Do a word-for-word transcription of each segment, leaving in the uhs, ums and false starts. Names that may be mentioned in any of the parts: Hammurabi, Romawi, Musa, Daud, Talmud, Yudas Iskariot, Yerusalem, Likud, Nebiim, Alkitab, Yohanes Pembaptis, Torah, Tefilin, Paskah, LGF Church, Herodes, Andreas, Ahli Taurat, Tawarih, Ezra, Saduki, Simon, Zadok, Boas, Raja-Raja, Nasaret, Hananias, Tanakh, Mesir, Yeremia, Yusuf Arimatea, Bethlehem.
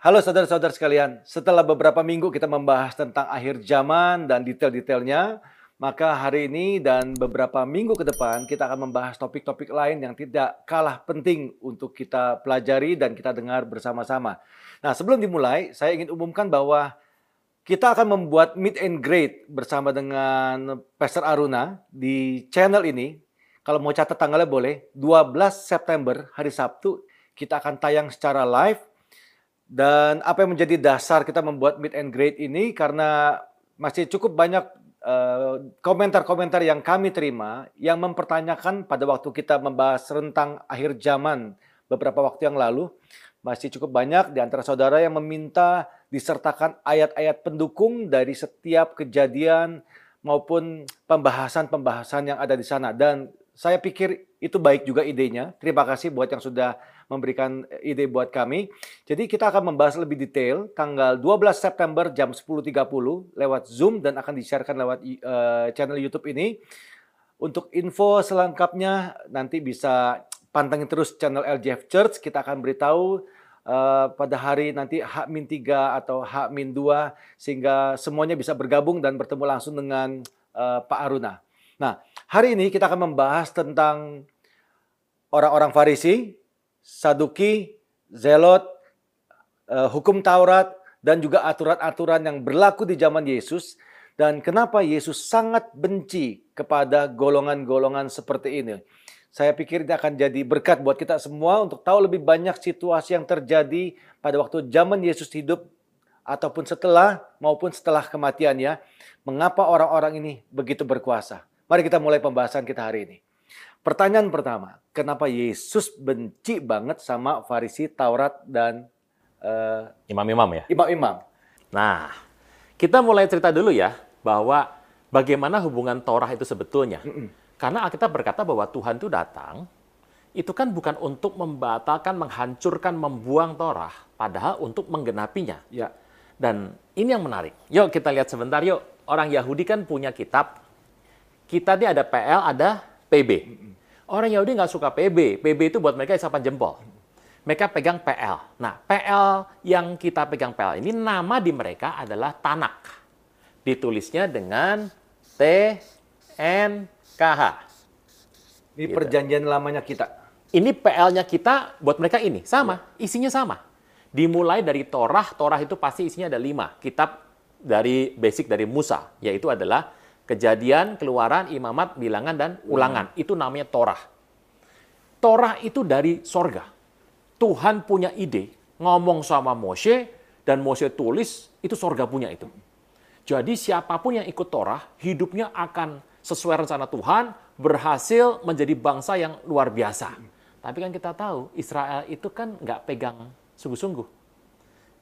Halo saudara-saudara sekalian, setelah beberapa minggu kita membahas tentang akhir zaman dan detail-detailnya, maka hari ini dan beberapa minggu ke depan kita akan membahas topik-topik lain yang tidak kalah penting untuk kita pelajari dan kita dengar bersama-sama. Nah, sebelum dimulai, saya ingin umumkan bahwa kita akan membuat meet and greet bersama dengan Pastor Aruna di channel ini. Kalau mau catat tanggalnya boleh, dua belas September hari Sabtu kita akan tayang secara live. Dan apa yang menjadi dasar kita membuat meet and greet ini karena masih cukup banyak komentar-komentar uh, yang kami terima yang mempertanyakan pada waktu kita membahas rentang akhir zaman beberapa waktu yang lalu. Masih cukup banyak di antara saudara yang meminta disertakan ayat-ayat pendukung dari setiap kejadian maupun pembahasan-pembahasan yang ada di sana. Dan saya pikir itu baik juga idenya. Terima kasih buat yang sudah memberikan ide buat kami. Jadi kita akan membahas lebih detail tanggal dua belas September jam sepuluh tiga puluh lewat Zoom dan akan di-sharekan lewat uh, channel YouTube ini. Untuk info selengkapnya nanti bisa pantengin terus channel L G F Church. Kita akan beritahu uh, pada hari nanti H min tiga atau H min dua sehingga semuanya bisa bergabung dan bertemu langsung dengan uh, Pak Aruna. Nah, hari ini kita akan membahas tentang orang-orang Farisi, Saduki, Zelot, eh, hukum Taurat, dan juga aturan-aturan yang berlaku di zaman Yesus. Dan kenapa Yesus sangat benci kepada golongan-golongan seperti ini. Saya pikir ini akan jadi berkat buat kita semua untuk tahu lebih banyak situasi yang terjadi pada waktu zaman Yesus hidup, ataupun setelah maupun setelah kematiannya. Mengapa orang-orang ini begitu berkuasa. Mari kita mulai pembahasan kita hari ini. Pertanyaan pertama, kenapa Yesus benci banget sama Farisi, Taurat, dan imam-imam uh, ya? Imam-imam. Nah, kita mulai cerita dulu ya, bahwa bagaimana hubungan Torah itu sebetulnya. Mm-mm. Karena Alkitab berkata bahwa Tuhan itu datang, itu kan bukan untuk membatalkan, menghancurkan, membuang Torah, padahal untuk menggenapinya. Ya. Dan ini yang menarik. Yuk kita lihat sebentar, yuk. Orang Yahudi kan punya kitab. Kita ini ada P L, ada P B. Orang Yahudi nggak suka P B. P B itu buat mereka isapan jempol. Mereka pegang P L. Nah, P L yang kita pegang P L ini nama di mereka adalah Tanakh. Ditulisnya dengan T N K H. Ini gitu. Perjanjian lamanya kita. Ini P L-nya kita buat mereka ini. Sama, isinya sama. Dimulai dari Torah. Torah itu pasti isinya ada lima. Kitab dari basic dari Musa. Yaitu adalah Kejadian, Keluaran, Imamat, Bilangan, dan Ulangan. Itu namanya Torah. Torah itu dari sorga. Tuhan punya ide, ngomong sama Moshe, dan Moshe tulis, itu sorga punya itu. Jadi siapapun yang ikut Torah, hidupnya akan sesuai rencana Tuhan, berhasil menjadi bangsa yang luar biasa. Tapi kan kita tahu, Israel itu kan nggak pegang sungguh-sungguh.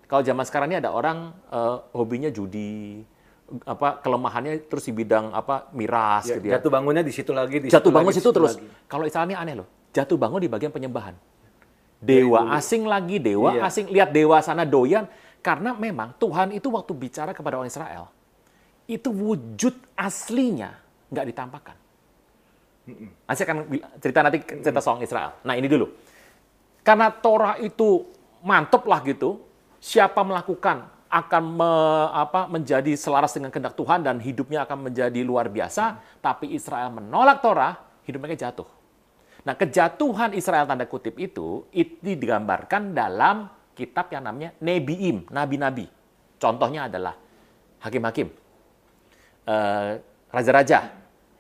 Kalau zaman sekarang ini ada orang eh, hobinya judi, apa kelemahannya terus di bidang apa miras ya, gitu ya. Jatuh bangunnya di situ lagi di jatuh situ bangun lagi, situ terus. Lagi. Kalau Israel ini aneh loh. Jatuh bangun di bagian penyembahan. Dewa asing lagi, dewa iya. asing. Lihat dewa sana doyan karena memang Tuhan itu waktu bicara kepada orang Israel itu wujud aslinya nggak ditampakkan. Heeh. Saya akan cerita nanti cerita soal Israel. Nah, ini dulu. Karena Torah itu mantep lah gitu. Siapa melakukan akan me, apa, menjadi selaras dengan kehendak Tuhan dan hidupnya akan menjadi luar biasa, hmm. tapi Israel menolak Torah, hidup mereka jatuh. Nah, kejatuhan Israel tanda kutip itu, itu digambarkan dalam kitab yang namanya Nebiim, Nabi-Nabi. Contohnya adalah Hakim-Hakim, uh, Raja-Raja.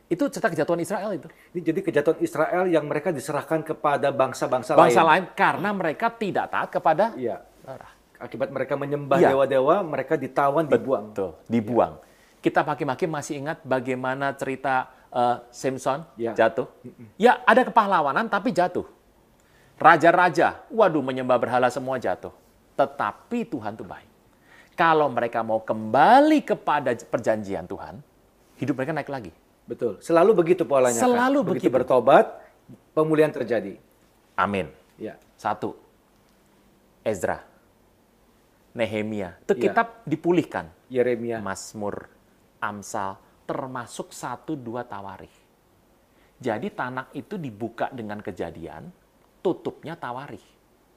Itu cerita kejatuhan Israel itu. Ini jadi kejatuhan Israel yang mereka diserahkan kepada bangsa-bangsa lain. Bangsa lain karena mereka tidak taat kepada ya. Torah. Akibat mereka menyembah ya. dewa-dewa, mereka ditawan, dibuang. Betul, dibuang. Ya. Kitab Hakim-Hakim masih ingat bagaimana cerita uh, Samson ya. jatuh. Ya, ada kepahlawanan tapi jatuh. Raja-raja, waduh menyembah berhala semua jatuh. Tetapi Tuhan itu baik. Kalau mereka mau kembali kepada perjanjian Tuhan, hidup mereka naik lagi. Betul, selalu begitu polanya. Selalu kan? begitu. Begitu bertobat, pemulihan terjadi. Amin. Ya. Satu, Ezra. Nehemia, itu ya. kitab dipulihkan. Yeremia, Mazmur, Amsal, termasuk satu dua Tawarih. Jadi Tanakh itu dibuka dengan Kejadian, tutupnya Tawarih.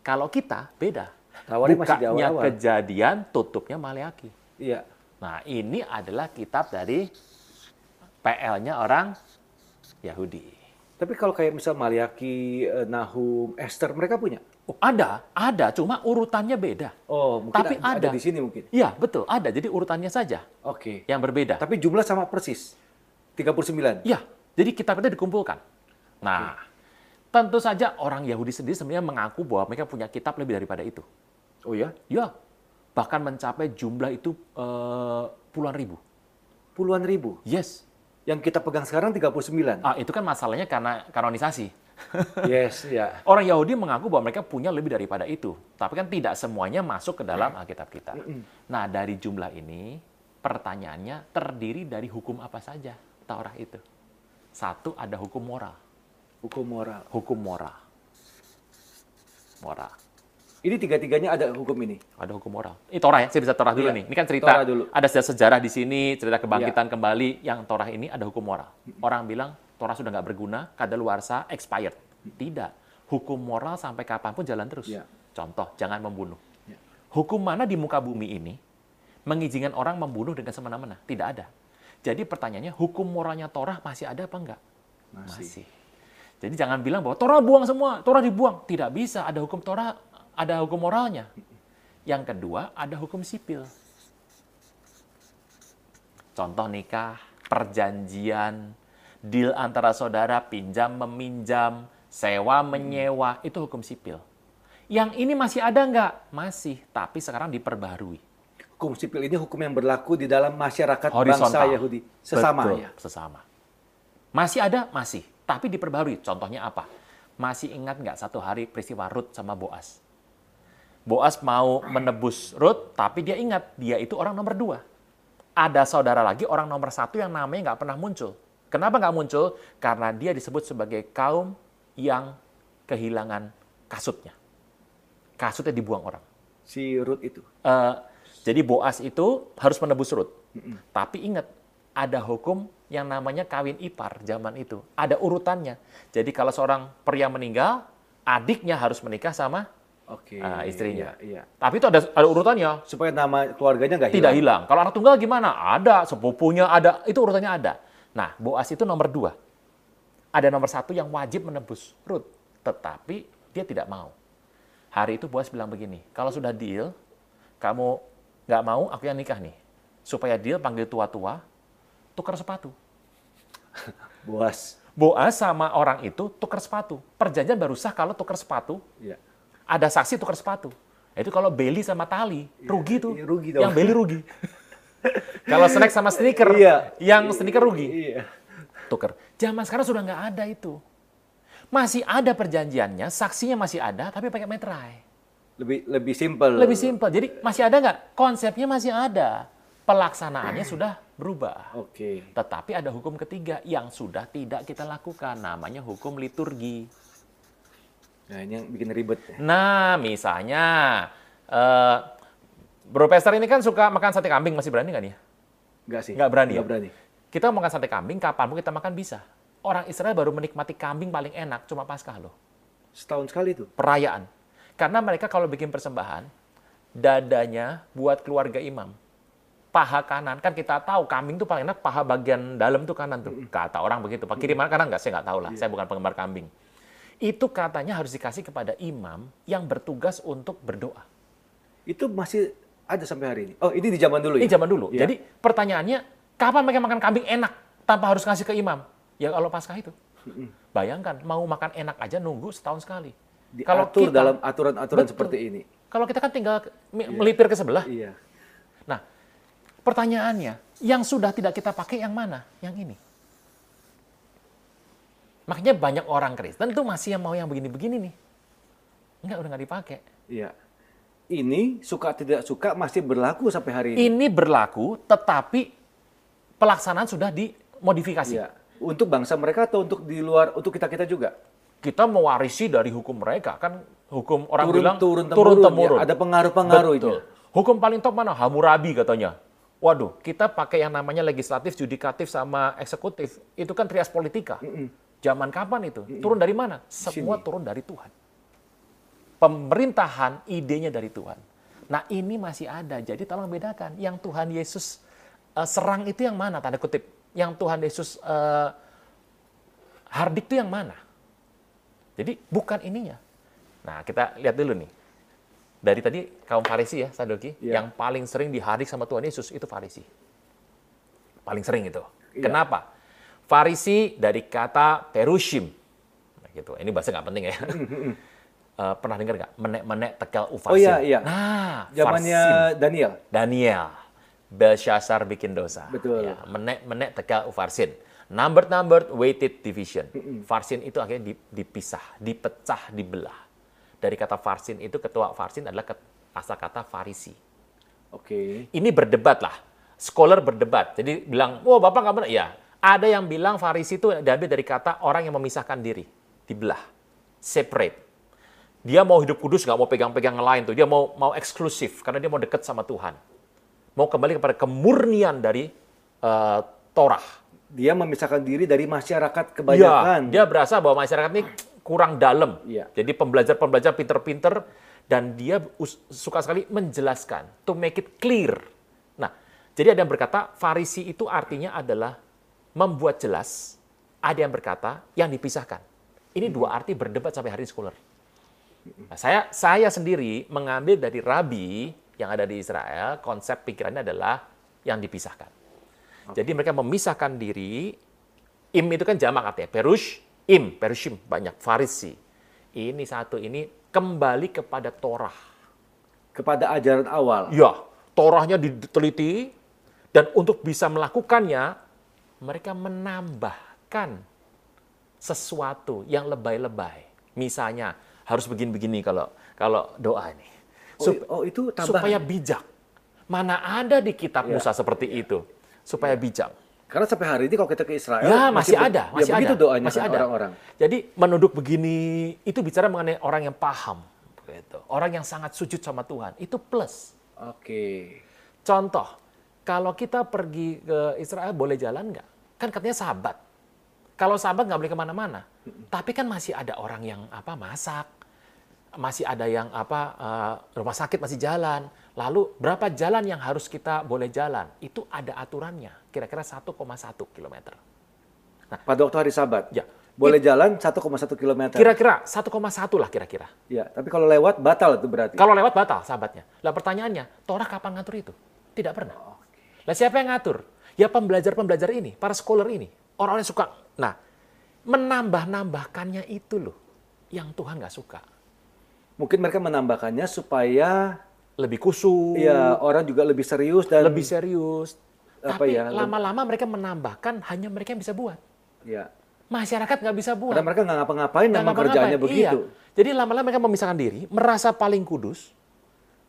Kalau kita beda, Tawarih masih di awal-awal. Kejadian, tutupnya Maleaki. Iya. Nah, ini adalah kitab dari P L-nya orang Yahudi. Tapi kalau kayak misal Maleaki, Nahum, Esther, mereka punya? Oh, ada, ada. Cuma urutannya beda. Oh, mungkin tapi ada, ada di sini mungkin? Iya, betul. Ada. Jadi urutannya saja. Oke. Okay. Yang berbeda. Tapi jumlah sama persis? tiga puluh sembilan? Iya. Jadi kitab itu dikumpulkan. Nah, okay. Tentu saja orang Yahudi sendiri sebenarnya mengaku bahwa mereka punya kitab lebih daripada itu. Oh ya? Iya. Bahkan mencapai jumlah itu uh, puluhan ribu. Puluhan ribu? Yes. Yang kita pegang sekarang tiga puluh sembilan. Ah, itu kan masalahnya karena kanonisasi. Yes, ya. Yeah. Orang Yahudi mengaku bahwa mereka punya lebih daripada itu. Tapi kan tidak semuanya masuk ke dalam Alkitab kita. Mm-mm. Nah, dari jumlah ini, pertanyaannya terdiri dari hukum apa saja Taurat itu? Satu, ada hukum moral. Hukum moral. Hukum moral. Moral. Ini tiga-tiganya ada hukum ini? Ada hukum moral. Ini Torah ya, saya bisa Torah dulu iya. nih. Ini kan cerita, ada sejarah di sini, cerita kebangkitan iya. kembali. Yang Torah ini ada hukum moral. Orang bilang, Torah sudah nggak berguna, kadaluarsa, expired. Tidak. Hukum moral sampai kapanpun jalan terus. Iya. Contoh, jangan membunuh. Iya. Hukum mana di muka bumi ini mengizinkan orang membunuh dengan semena-mena? Tidak ada. Jadi pertanyaannya, hukum moralnya Torah masih ada apa enggak? Masih. masih. Jadi jangan bilang bahwa Torah buang semua, Torah dibuang. Tidak bisa, ada hukum Torah, ada hukum moralnya. Yang kedua, ada hukum sipil. Contoh nikah, perjanjian, deal antara saudara, pinjam, meminjam, sewa, menyewa, itu hukum sipil. Yang ini masih ada nggak? Masih, tapi sekarang diperbarui. Hukum sipil ini hukum yang berlaku di dalam masyarakat horizontal. Bangsa Yahudi. Sesama. Betul, ya? Sesama. Masih ada? Masih. Tapi diperbarui. Contohnya apa? Masih ingat nggak satu hari peristiwa Ruth sama Boas? Boas mau menebus Ruth, tapi dia ingat dia itu orang nomor dua. Ada saudara lagi orang nomor satu yang namanya nggak pernah muncul. Kenapa nggak muncul? Karena dia disebut sebagai kaum yang kehilangan kasutnya. Kasutnya dibuang orang. Si Ruth itu? Uh, jadi Boas itu harus menebus Ruth. Mm-mm. Tapi ingat, ada hukum yang namanya kawin ipar zaman itu. Ada urutannya. Jadi kalau seorang pria meninggal, adiknya harus menikah sama okay, uh, istrinya. Iya, iya. Tapi itu ada, ada urutannya. Supaya nama keluarganya nggak hilang. Tidak hilang. Kalau anak tunggal gimana? Ada. Sepupunya ada. Itu urutannya ada. Nah, Boas itu nomor dua. Ada nomor satu yang wajib menebus Ruth. Tetapi dia tidak mau. Hari itu Boas bilang begini, kalau sudah deal, kamu nggak mau, aku yang nikah nih. Supaya deal panggil tua-tua, tukar sepatu. Boas. Boas sama orang itu tukar sepatu. Perjanjian baru sah kalau tukar sepatu. Ya. Ada saksi tukar sepatu. Itu kalau beli sama tali, ya, rugi tuh. Rugi yang beli rugi. Kalau snack sama sneaker, ya. Yang sneaker rugi. Ya. Tukar. Zaman sekarang sudah nggak ada itu. Masih ada perjanjiannya, saksinya masih ada, tapi pakai meterai. Lebih lebih simpel. Lebih simpel. Jadi masih ada nggak? Konsepnya masih ada. Pelaksanaannya sudah berubah. Oke. Okay. Tetapi ada hukum ketiga yang sudah tidak kita lakukan. Namanya hukum liturgi. Nah, ini yang bikin ribet. Nah, misalnya, uh, Bro Pastor ini kan suka makan sate kambing. Masih berani nggak nih? Nggak sih. Nggak berani. Nggak ya? berani. Kita makan sate kambing, kapanpun kita makan bisa. Orang Israel baru menikmati kambing paling enak, cuma Paskah loh. Setahun sekali itu? Perayaan. Karena mereka kalau bikin persembahan, dadanya buat keluarga imam. Paha kanan, kan kita tahu kambing tuh paling enak paha bagian dalam tuh kanan tuh. Kata orang begitu, Pak, kiri mana kanan nggak? Saya nggak tahu lah, saya bukan penggemar kambing. Itu katanya harus dikasih kepada imam yang bertugas untuk berdoa. Itu masih ada sampai hari ini? Oh, ini di zaman dulu ya? Ini zaman dulu. Ya. Jadi pertanyaannya, kapan mereka makan kambing enak tanpa harus ngasih ke imam? Ya kalau Paskah itu. Bayangkan, mau makan enak aja nunggu setahun sekali. Diatur kita, dalam aturan-aturan betul, seperti ini. Kalau kita kan tinggal yeah. melipir ke sebelah. Iya. Yeah. Nah, pertanyaannya, yang sudah tidak kita pakai yang mana? Yang ini. Makanya banyak orang Kristen tuh masih yang mau yang begini-begini nih. Enggak, udah nggak dipakai. Iya. Ini suka tidak suka masih berlaku sampai hari ini. Ini berlaku, tetapi pelaksanaan sudah dimodifikasi. Iya. Untuk bangsa mereka atau untuk di luar, untuk kita-kita juga? Kita mewarisi dari hukum mereka. Kan hukum orang turun, bilang turun-temurun. Turun ya, ada pengaruh-pengaruh itu. Hukum paling top mana? Hammurabi katanya. Waduh, kita pakai yang namanya legislatif, judikatif, sama eksekutif. Itu kan trias politika. Mm-mm. Zaman kapan itu? Turun dari mana? Semua Sini. turun dari Tuhan. pemerintahan idenya dari Tuhan. Nah ini masih ada, jadi tolong bedakan. Yang Tuhan Yesus uh, serang itu yang mana, tanda kutip. Yang Tuhan Yesus uh, hardik itu yang mana. Jadi bukan ininya. Nah kita lihat dulu nih. Dari tadi kaum Farisi ya, Saduki, yeah. yang paling sering dihardik sama Tuhan Yesus itu Farisi. Paling sering itu. Yeah. Kenapa? Farisi dari kata perushim. Nah, gitu. Ini bahasa nggak penting ya. uh, pernah dengar nggak? Menek-menek tekel ufasim. Oh iya, iya. Nah, zamannya Daniel. Daniel. Belshazzar bikin dosa. Betul. Ya, menek-menek tekel ufarsin. Number-number weighted division. Farsin itu akhirnya dipisah, dipecah, dibelah. Dari kata Farsin itu, ketua Farsin adalah asal kata Farisi. Oke. Okay. Ini berdebat lah. Scholar berdebat. Jadi bilang, wah oh, Bapak nggak benar. Ya, ada yang bilang Farisi itu diambil dari kata orang yang memisahkan diri. Dibelah. Separate. Dia mau hidup kudus, nggak mau pegang-pegang yang lain tuh. Dia mau mau eksklusif, karena dia mau dekat sama Tuhan. Mau kembali kepada kemurnian dari uh, Torah. Dia memisahkan diri dari masyarakat kebanyakan. Ya, dia berasa bahwa masyarakat ini kurang dalam, yeah. jadi pembelajar-pembelajar pinter-pinter, dan dia suka sekali menjelaskan, to make it clear. Nah, jadi ada yang berkata, Farisi itu artinya adalah membuat jelas, ada yang berkata, yang dipisahkan. Ini dua arti berdebat sampai hari sekuler. Nah, saya, saya sendiri mengambil dari rabi yang ada di Israel, konsep pikirannya adalah yang dipisahkan. Okay. Jadi mereka memisahkan diri, im itu kan jamak artinya, perush, Im, Perushim, banyak, Farisi. Ini satu ini kembali kepada Torah. Kepada ajaran awal. Ya, Torahnya diteliti, dan untuk bisa melakukannya, mereka menambahkan sesuatu yang lebay-lebay. Misalnya, harus begini-begini kalau kalau doa ini. Sup- oh, oh, itu tambahan. Supaya bijak. Mana ada di kitab ya. Musa seperti itu. Supaya ya. bijak. Karena sampai hari ini kalau kita ke Israel ya, masih, masih ada, masih ya ada, doanya masih kan ada orang-orang. Jadi menunduk begini itu bicara mengenai orang yang paham, gitu. Orang yang sangat sujud sama Tuhan itu plus. Oke. Contoh, kalau kita pergi ke Israel boleh jalan nggak? Kan katanya sabat. Kalau sabat nggak boleh kemana-mana. Tapi kan masih ada orang yang apa masak, masih ada yang apa rumah sakit masih jalan. Lalu berapa jalan yang harus kita boleh jalan? Itu ada aturannya, kira-kira satu koma satu kilometer. Nah, pada waktu hari Sabat, ya, boleh it, jalan satu koma satu kilometer. Kira-kira satu koma satu lah kira-kira. Ya, tapi kalau lewat batal itu berarti. Kalau lewat batal Sabatnya. Lah pertanyaannya, Torah kapan ngatur itu? Tidak pernah. Oh, okay. Lah siapa yang ngatur? Ya pembelajar-pembelajar ini, para scholar ini, orang-orang yang suka. Nah, menambah-nambahkannya itu loh yang Tuhan nggak suka. Mungkin mereka menambahkannya supaya lebih kusuk, ya orang juga lebih serius dan lebih serius. Apa Tapi ya, lama-lama mereka menambahkan hanya mereka yang bisa buat. Ya. Masyarakat nggak bisa buat. Karena mereka nggak ngapa-ngapain, memang kerjaannya begitu. Iya. Jadi lama-lama mereka memisahkan diri, merasa paling kudus.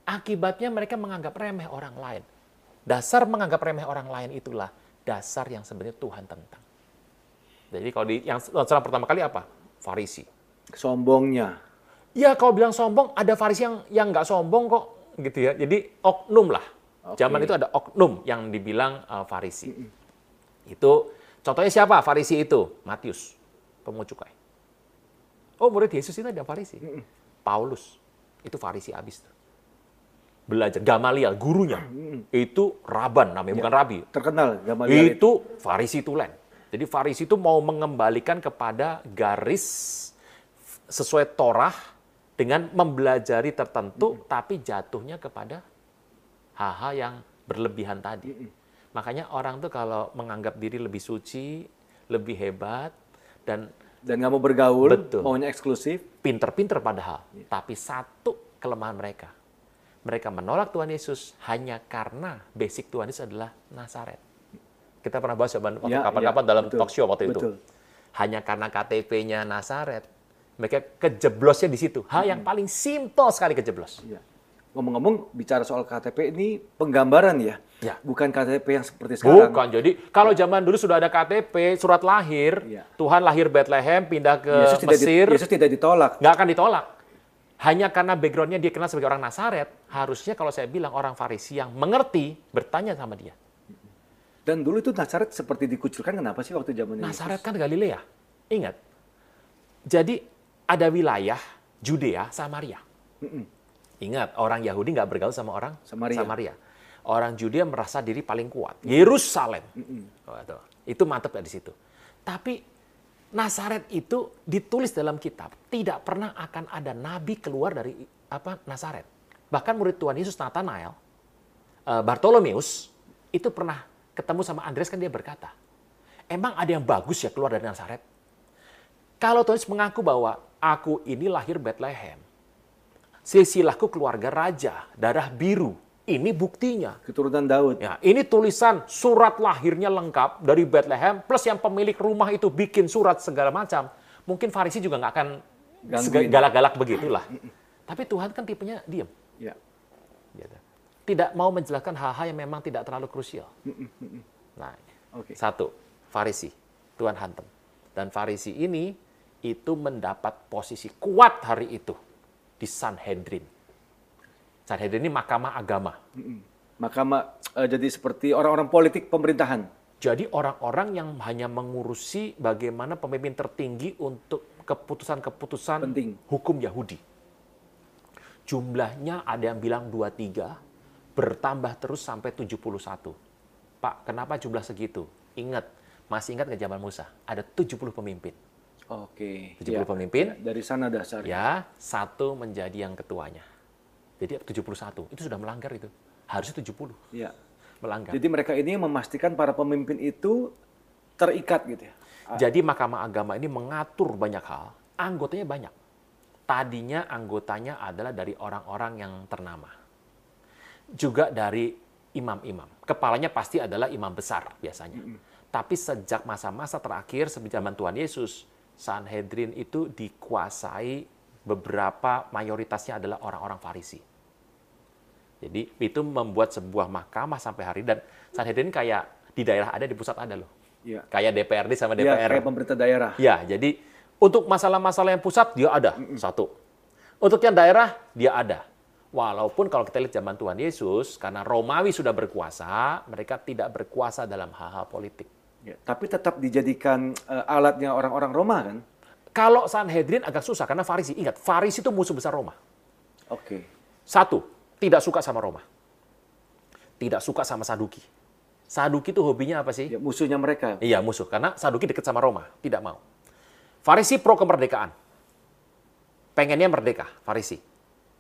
Akibatnya mereka menganggap remeh orang lain. Dasar menganggap remeh orang lain itulah dasar yang sebenarnya Tuhan tentang. Jadi kalau di yang setelah pertama kali apa? Farisi. Sombongnya. Ya kalau bilang sombong, ada Farisi yang yang nggak sombong kok. Gitu ya, jadi oknum lah. Okay. Zaman itu ada oknum yang dibilang uh, Farisi. Mm-mm. Itu contohnya siapa Farisi itu? Matius, pemungut cukai. Oh murid Yesus itu ada Farisi. Mm-mm. Paulus itu Farisi abis tuh. Belajar Gamaliel gurunya. Mm-mm. Itu raban namanya, ya, bukan rabi. Terkenal Gamaliel itu. Itu Farisi tulen. Jadi Farisi itu mau mengembalikan kepada garis sesuai Torah. Dengan mempelajari tertentu, mm-hmm. tapi jatuhnya kepada hal-hal yang berlebihan tadi. Mm-hmm. Makanya orang tuh kalau menganggap diri lebih suci, lebih hebat, dan dan nggak mau bergaul, betul, maunya eksklusif. Pinter-pinter padahal, yeah. tapi satu kelemahan mereka. Mereka menolak Tuhan Yesus hanya karena basic Tuhan Yesus adalah Nasaret. Kita pernah bahas waktu yeah, kapan-kapan yeah, dalam betul, talk show waktu betul. Itu. Hanya karena K T P-nya Nasaret. Mereka kejeblosnya di situ. Hal yang paling simpel sekali kejeblos. Ya. Ngomong-ngomong, bicara soal K T P ini penggambaran ya? Ya. Bukan K T P yang seperti sekarang. Bukan. Jadi kalau zaman dulu sudah ada K T P, surat lahir, ya. Tuhan lahir Bethlehem, pindah ke Yesus Mesir. Tidak, Yesus tidak ditolak. Nggak akan ditolak. Hanya karena backgroundnya dia kenal sebagai orang Nasaret, harusnya kalau saya bilang orang Farisi yang mengerti, bertanya sama dia. Dan dulu itu Nasaret seperti dikucilkan, kenapa sih waktu zamannya Yesus? Nasaret kan Galilea. Ingat. Jadi, ada wilayah Yudea, Samaria. Mm-mm. Ingat, orang Yahudi nggak bergaul sama orang Samaria. Samaria. Orang Yudea merasa diri paling kuat. Yerusalem. Oh, itu. itu mantep ya di situ. Tapi Nasaret itu ditulis dalam kitab. Tidak pernah akan ada nabi keluar dari apa Nasaret. Bahkan murid Tuhan Yesus Nathanael, Bartolomeus, itu pernah ketemu sama Andreas, kan dia berkata, emang ada yang bagus ya keluar dari Nasaret? Kalau Tuhan Yesus mengaku bahwa aku ini lahir Bethlehem, silsilahku keluarga raja, darah biru, ini buktinya. Keturunan Daud. Ya, ini tulisan surat lahirnya lengkap dari Bethlehem, plus yang pemilik rumah itu bikin surat segala macam. Mungkin Farisi juga nggak akan galak-galak begitulah. Tapi Tuhan kan tipenya diam. Ya. Tidak mau menjelaskan hal-hal yang memang tidak terlalu krusial. Nah, okay. Satu, Farisi. Tuhan hantem. Dan Farisi ini itu mendapat posisi kuat hari itu di Sanhedrin. Sanhedrin ini mahkamah agama. Mahkamah uh, jadi seperti orang-orang politik pemerintahan. Jadi orang-orang yang hanya mengurusi bagaimana pemimpin tertinggi untuk keputusan-keputusan penting. Hukum Yahudi. Jumlahnya ada yang bilang dua puluh tiga, bertambah terus sampai tujuh puluh satu. Pak, kenapa jumlah segitu? Ingat, masih ingat ke zaman Musa, ada tujuh puluh pemimpin. Oke. tujuh puluh ya, pemimpin. Ya, dari sana dasarnya. Ya, satu menjadi yang ketuanya. Jadi tujuh puluh satu, itu sudah melanggar itu. Harusnya tujuh puluh. Ya. Melanggar. Jadi mereka ini memastikan para pemimpin itu terikat gitu ya. Jadi Mahkamah Agama ini mengatur banyak hal, anggotanya banyak. Tadinya anggotanya adalah dari orang-orang yang ternama. Juga dari imam-imam. Kepalanya pasti adalah imam besar biasanya. Mm-hmm. Tapi sejak masa-masa terakhir sebelum zaman Tuhan Yesus, Sanhedrin itu dikuasai beberapa mayoritasnya adalah orang-orang Farisi. Jadi itu membuat sebuah mahkamah sampai hari dan Sanhedrin kayak di daerah ada, di pusat ada loh. Ya. Kayak D P R D sama D P R. Ya, kayak pemerintah daerah. Ya, jadi untuk masalah-masalah yang pusat dia ada, mm-mm. satu. Untuk yang daerah dia ada. Walaupun kalau kita lihat zaman Tuhan Yesus, karena Romawi sudah berkuasa, mereka tidak berkuasa dalam hal-hal politik. Ya, tapi tetap dijadikan uh, alatnya orang-orang Roma kan? Kalau Sanhedrin agak susah karena Farisi. Ingat, Farisi itu musuh besar Roma. Oke. Satu, tidak suka sama Roma. Tidak suka sama Saduki. Saduki itu hobinya apa sih? Ya, musuhnya mereka. Iya, musuh. Karena Saduki dekat sama Roma. Tidak mau. Farisi pro kemerdekaan. Pengennya merdeka, Farisi.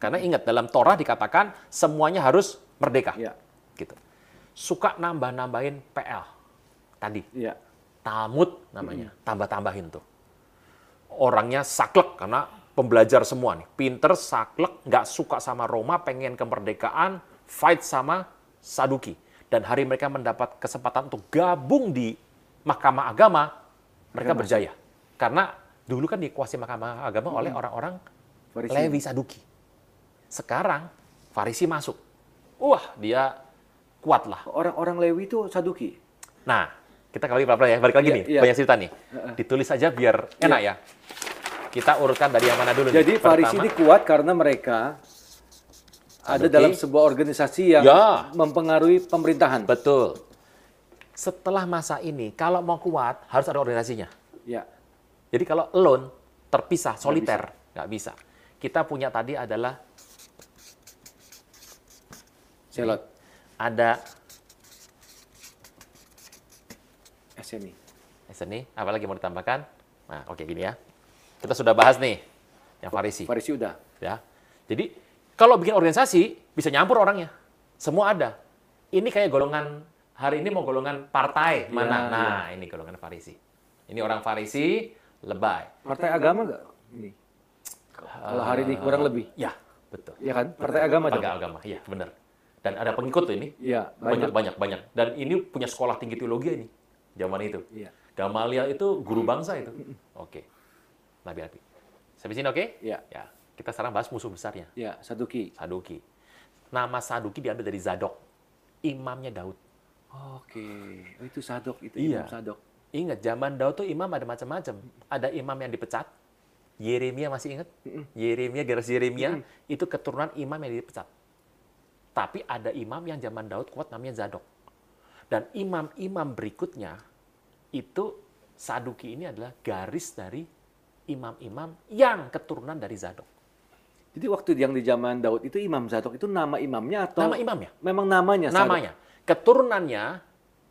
Karena ingat, dalam Torah dikatakan semuanya harus merdeka. Ya. Gitu. Suka nambah-nambahin P L. Tadi. Ya. Talmud namanya. Hmm. Tambah-tambahin tuh. Orangnya saklek karena pembelajar semua nih, pinter, saklek, nggak suka sama Roma, pengen kemerdekaan, fight sama Saduki. Dan hari mereka mendapat kesempatan untuk gabung di Mahkamah Agama, mereka berjaya. Karena dulu kan dikuasai Mahkamah Agama hmm. oleh orang-orang Farisi. Lewi Saduki. Sekarang Farisi masuk, wah dia kuat lah. Orang-orang Lewi itu Saduki. Nah. Kita kali pelan-pelan ya, balik lagi yeah, nih, yeah. banyak cerita nih. Ditulis aja biar enak yeah. ya. Kita urutkan dari yang mana dulu. Jadi Farisi ini kuat karena mereka ada okay. dalam sebuah organisasi yang yeah. mempengaruhi pemerintahan. Betul. Setelah masa ini, kalau mau kuat harus ada organisasinya. Yeah. Jadi kalau alone, terpisah, soliter, nggak bisa. bisa. Kita punya tadi adalah Zelot. Ada Seni. Seni, apalagi mau ditambahkan? Nah, oke okay, gini ya. Kita sudah bahas nih yang Farisi. Farisi udah. Ya. Jadi, kalau bikin organisasi bisa nyampur orangnya. Semua ada. Ini kayak golongan hari ini mau golongan partai ya, mana? Nah, ya. Ini golongan Farisi. Ini orang Farisi lebay. Partai agama enggak? Ini. Kalau hari ini kurang lebih. Ya, betul. Iya kan? Partai agama. Partai agama. Iya, benar. Dan ada pengikut tuh ini. Iya, banyak banyak banyak. Dan ini punya sekolah tinggi teologi ini. Zaman itu. Iya. Gamaliel itu guru bangsa itu. Oke. Okay. Nabi-nabi. Sampai sini oke? Okay? Iya. Ya. Kita sekarang bahas musuh besarnya. Iya, Saduki. Saduki. Nama Saduki diambil dari Zadok. Imamnya Daud. Oke. Okay. Oh, itu Zadok itu. Iya. Imam Zadok. Ingat, zaman Daud tuh imam ada macam-macam. Ada imam yang dipecat. Yeremia masih ingat? Mm-mm. Yeremia, garis Yeremia. Mm-mm. Itu keturunan imam yang dipecat. Tapi ada imam yang zaman Daud kuat namanya Zadok. Dan imam-imam berikutnya, itu Saduki ini adalah garis dari imam-imam yang keturunan dari Zadok. Jadi waktu yang di zaman Daud itu Imam Zadok itu nama imamnya atau nama imamnya? Memang namanya Zadok. Namanya. Keturunannya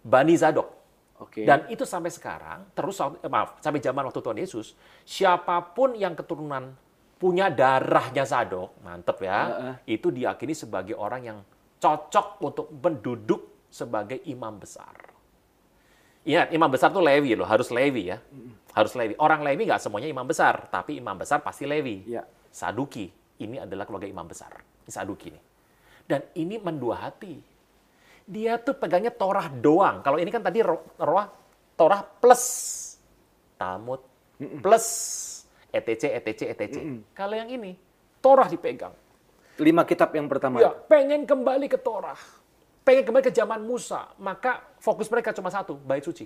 Bani Zadok. Oke. Okay. Dan itu sampai sekarang terus eh, maaf, sampai zaman waktu Tuhan Yesus, siapapun yang keturunan punya darahnya Zadok, mantep ya. Uh, uh. Itu diyakini sebagai orang yang cocok untuk menduduk sebagai imam besar. Ingat, imam besar tuh Lewi loh, harus Lewi ya. Harus Lewi. Orang Lewi nggak semuanya imam besar, tapi imam besar pasti Lewi. Ya. Saduki, ini adalah keluarga imam besar. Ini Saduki nih. Dan ini mendua hati. Dia tuh pegangnya Torah doang. Kalau ini kan tadi roh, roh, Torah plus Talmud plus et cetera et cetera et cetera Kalau yang ini, Torah dipegang. Lima kitab yang pertama. Ya, pengen kembali ke Torah. Pengen kembali ke zaman Musa, maka fokus mereka cuma satu, bait suci.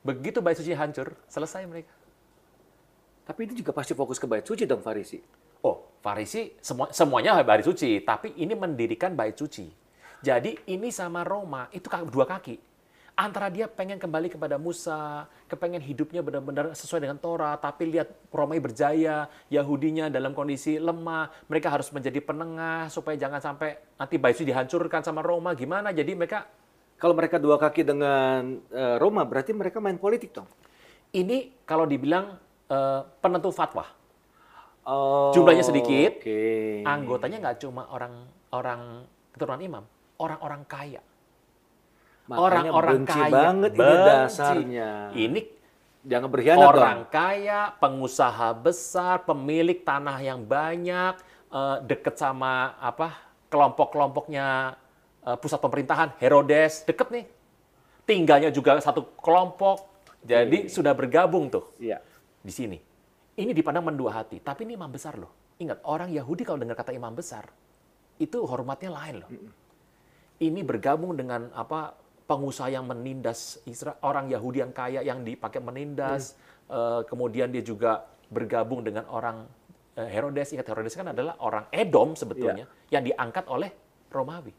Begitu bait suci hancur, selesai mereka. Tapi itu juga pasti fokus ke bait suci dong Farisi. Oh, Farisi semu- semuanya bait suci, tapi ini mendirikan bait suci. Jadi ini sama Roma itu dua kaki. Antara dia pengen kembali kepada Musa, kepengen hidupnya benar-benar sesuai dengan Torah, tapi lihat Romawi berjaya, Yahudinya dalam kondisi lemah, mereka harus menjadi penengah supaya jangan sampai nanti bait suci dihancurkan sama Roma, gimana? Jadi mereka, kalau mereka dua kaki dengan uh, Roma, berarti mereka main politik dong. Ini kalau dibilang uh, penentu fatwa. Oh, jumlahnya sedikit, okay. Anggotanya nggak cuma orang-orang keturunan imam, orang-orang kaya. Makanya orang-orang benci kaya banget benci. Ini dasarnya. Ini jangan berkhianat orang dong. Kaya, pengusaha besar, pemilik tanah yang banyak, deket sama apa kelompok-kelompoknya pusat pemerintahan Herodes, deket nih. Tinggalnya juga satu kelompok. Jadi hmm. sudah bergabung tuh. Iya. Di sini. Ini dipandang mendua hati, tapi ini imam besar loh. Ingat, orang Yahudi kalau dengar kata imam besar, itu hormatnya lain loh. Hmm. Ini bergabung dengan apa pengusaha yang menindas Israel, orang Yahudi yang kaya yang dipakai menindas, hmm. uh, kemudian dia juga bergabung dengan orang uh, Herodes. Ingat Herodes kan adalah orang Edom sebetulnya yeah. yang diangkat oleh Romawi.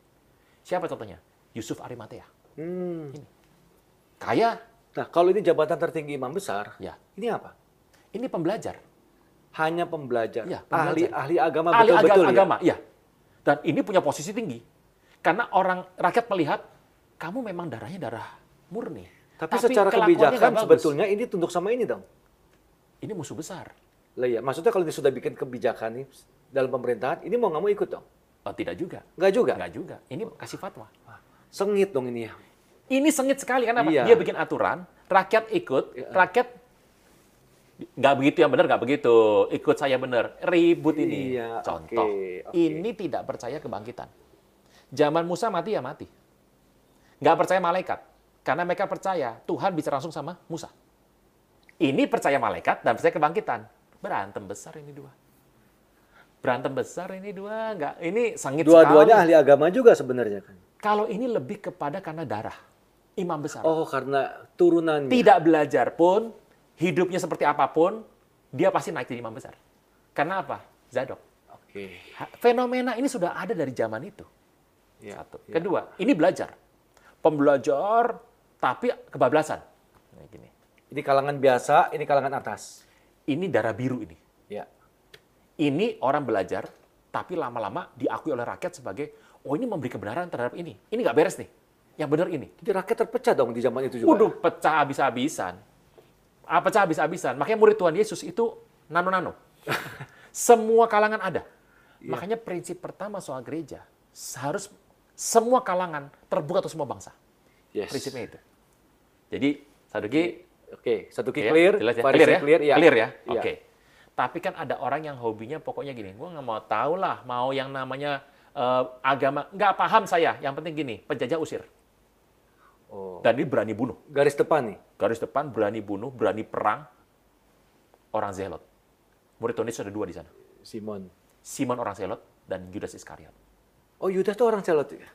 Siapa contohnya? Yusuf Arimatea. Hmm. Ini. Kaya. Nah kalau ini jabatan tertinggi imam besar, ya. Ini apa? Ini pembelajar. Hanya pembelajar. Ya, pembelajar. Ahli ahli agama betul-betul ya? Agama, ya. Dan ini punya posisi tinggi. Karena orang rakyat melihat kamu memang darahnya darah murni. Tapi, Tapi secara kebijakan sebetulnya ini tunduk sama ini dong. Ini musuh besar. Lah ya, maksudnya kalau dia sudah bikin kebijakan nih dalam pemerintahan, ini mau nggak mau ikut dong? Oh, tidak juga. Nggak juga. Nggak juga. Ini kasih fatwa. Sengit dong ini ya. Ini sengit sekali karena iya. Dia bikin aturan, rakyat ikut, iya. Rakyat nggak begitu yang benar, nggak begitu ikut saya benar, ribut ini. Iya, contoh, okay, okay. Ini tidak percaya kebangkitan. Zaman Musa mati ya mati. Nggak percaya malaikat. Karena mereka percaya Tuhan bicara langsung sama Musa. Ini percaya malaikat dan percaya kebangkitan. Berantem besar ini dua. Berantem besar ini dua. Nggak, ini sengit sekali. Dua-duanya ahli agama juga sebenarnya kan. Kalau ini lebih kepada karena darah. Imam besar. Oh karena turunannya. Tidak belajar pun, hidupnya seperti apapun, dia pasti naik jadi imam besar. Karena apa? Zadok. Oke. Fenomena ini sudah ada dari zaman itu. Satu. Ya, kedua, ya. Ini belajar. Pembelajar, tapi kebablasan. Nah, gini. Ini kalangan biasa, ini kalangan atas. Ini darah biru ini. Ya. Ini orang belajar, tapi lama-lama diakui oleh rakyat sebagai, oh ini memberi kebenaran terhadap ini. Ini nggak beres nih. Yang benar ini. Jadi rakyat terpecah dong di zaman itu juga. Waduh, pecah habis-habisan. Pecah habis-habisan. Makanya murid Tuhan Yesus itu nano-nano. Semua kalangan ada. Ya. Makanya prinsip pertama soal gereja, harus semua kalangan terbuka untuk semua bangsa. Yes. Prinsipnya itu. Jadi, Saduki, oke, okay. Saduki ya, clear, ya. Clear ya, clear ya. Clear ya? Oke. Okay. Tapi kan ada orang yang hobinya pokoknya gini, gua nggak mau tahu lah, mau yang namanya uh, agama, nggak paham saya. Yang penting gini, penjajah usir. Oh. Dan ini berani bunuh. Garis depan nih. Garis depan berani bunuh, berani perang. Orang Zelot. Murid Tuhan Yesus ada dua di sana. Simon. Simon orang Zelot dan Yudas Iskariot. Oh Yudas tuh orang Zelot ya?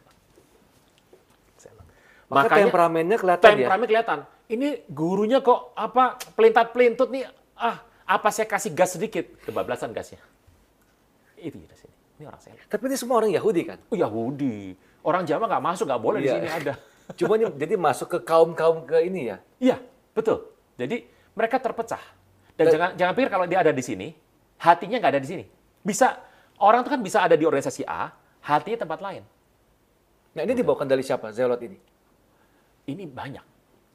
Maka makanya temperamennya kelihatan ya? Temperamen kelihatan. Ini gurunya kok apa pelintat-pelintut nih. Ah, apa saya kasih gas sedikit? Kebablasan gasnya. Itu Yudas ini. Ini orang Zelot. Tapi ini semua orang Yahudi kan? Oh Yahudi. Orang Jawa nggak masuk, nggak boleh iya. Di sini ada. Cuma jadi masuk ke kaum-kaum ke ini ya? Iya, betul. Jadi mereka terpecah. Dan, Dan jangan, jangan pikir kalau dia ada di sini, hatinya nggak ada di sini. Bisa, orang itu kan bisa ada di organisasi A, hatinya tempat lain. Nah ini dibawakan dari siapa, Zelot ini? Ini banyak.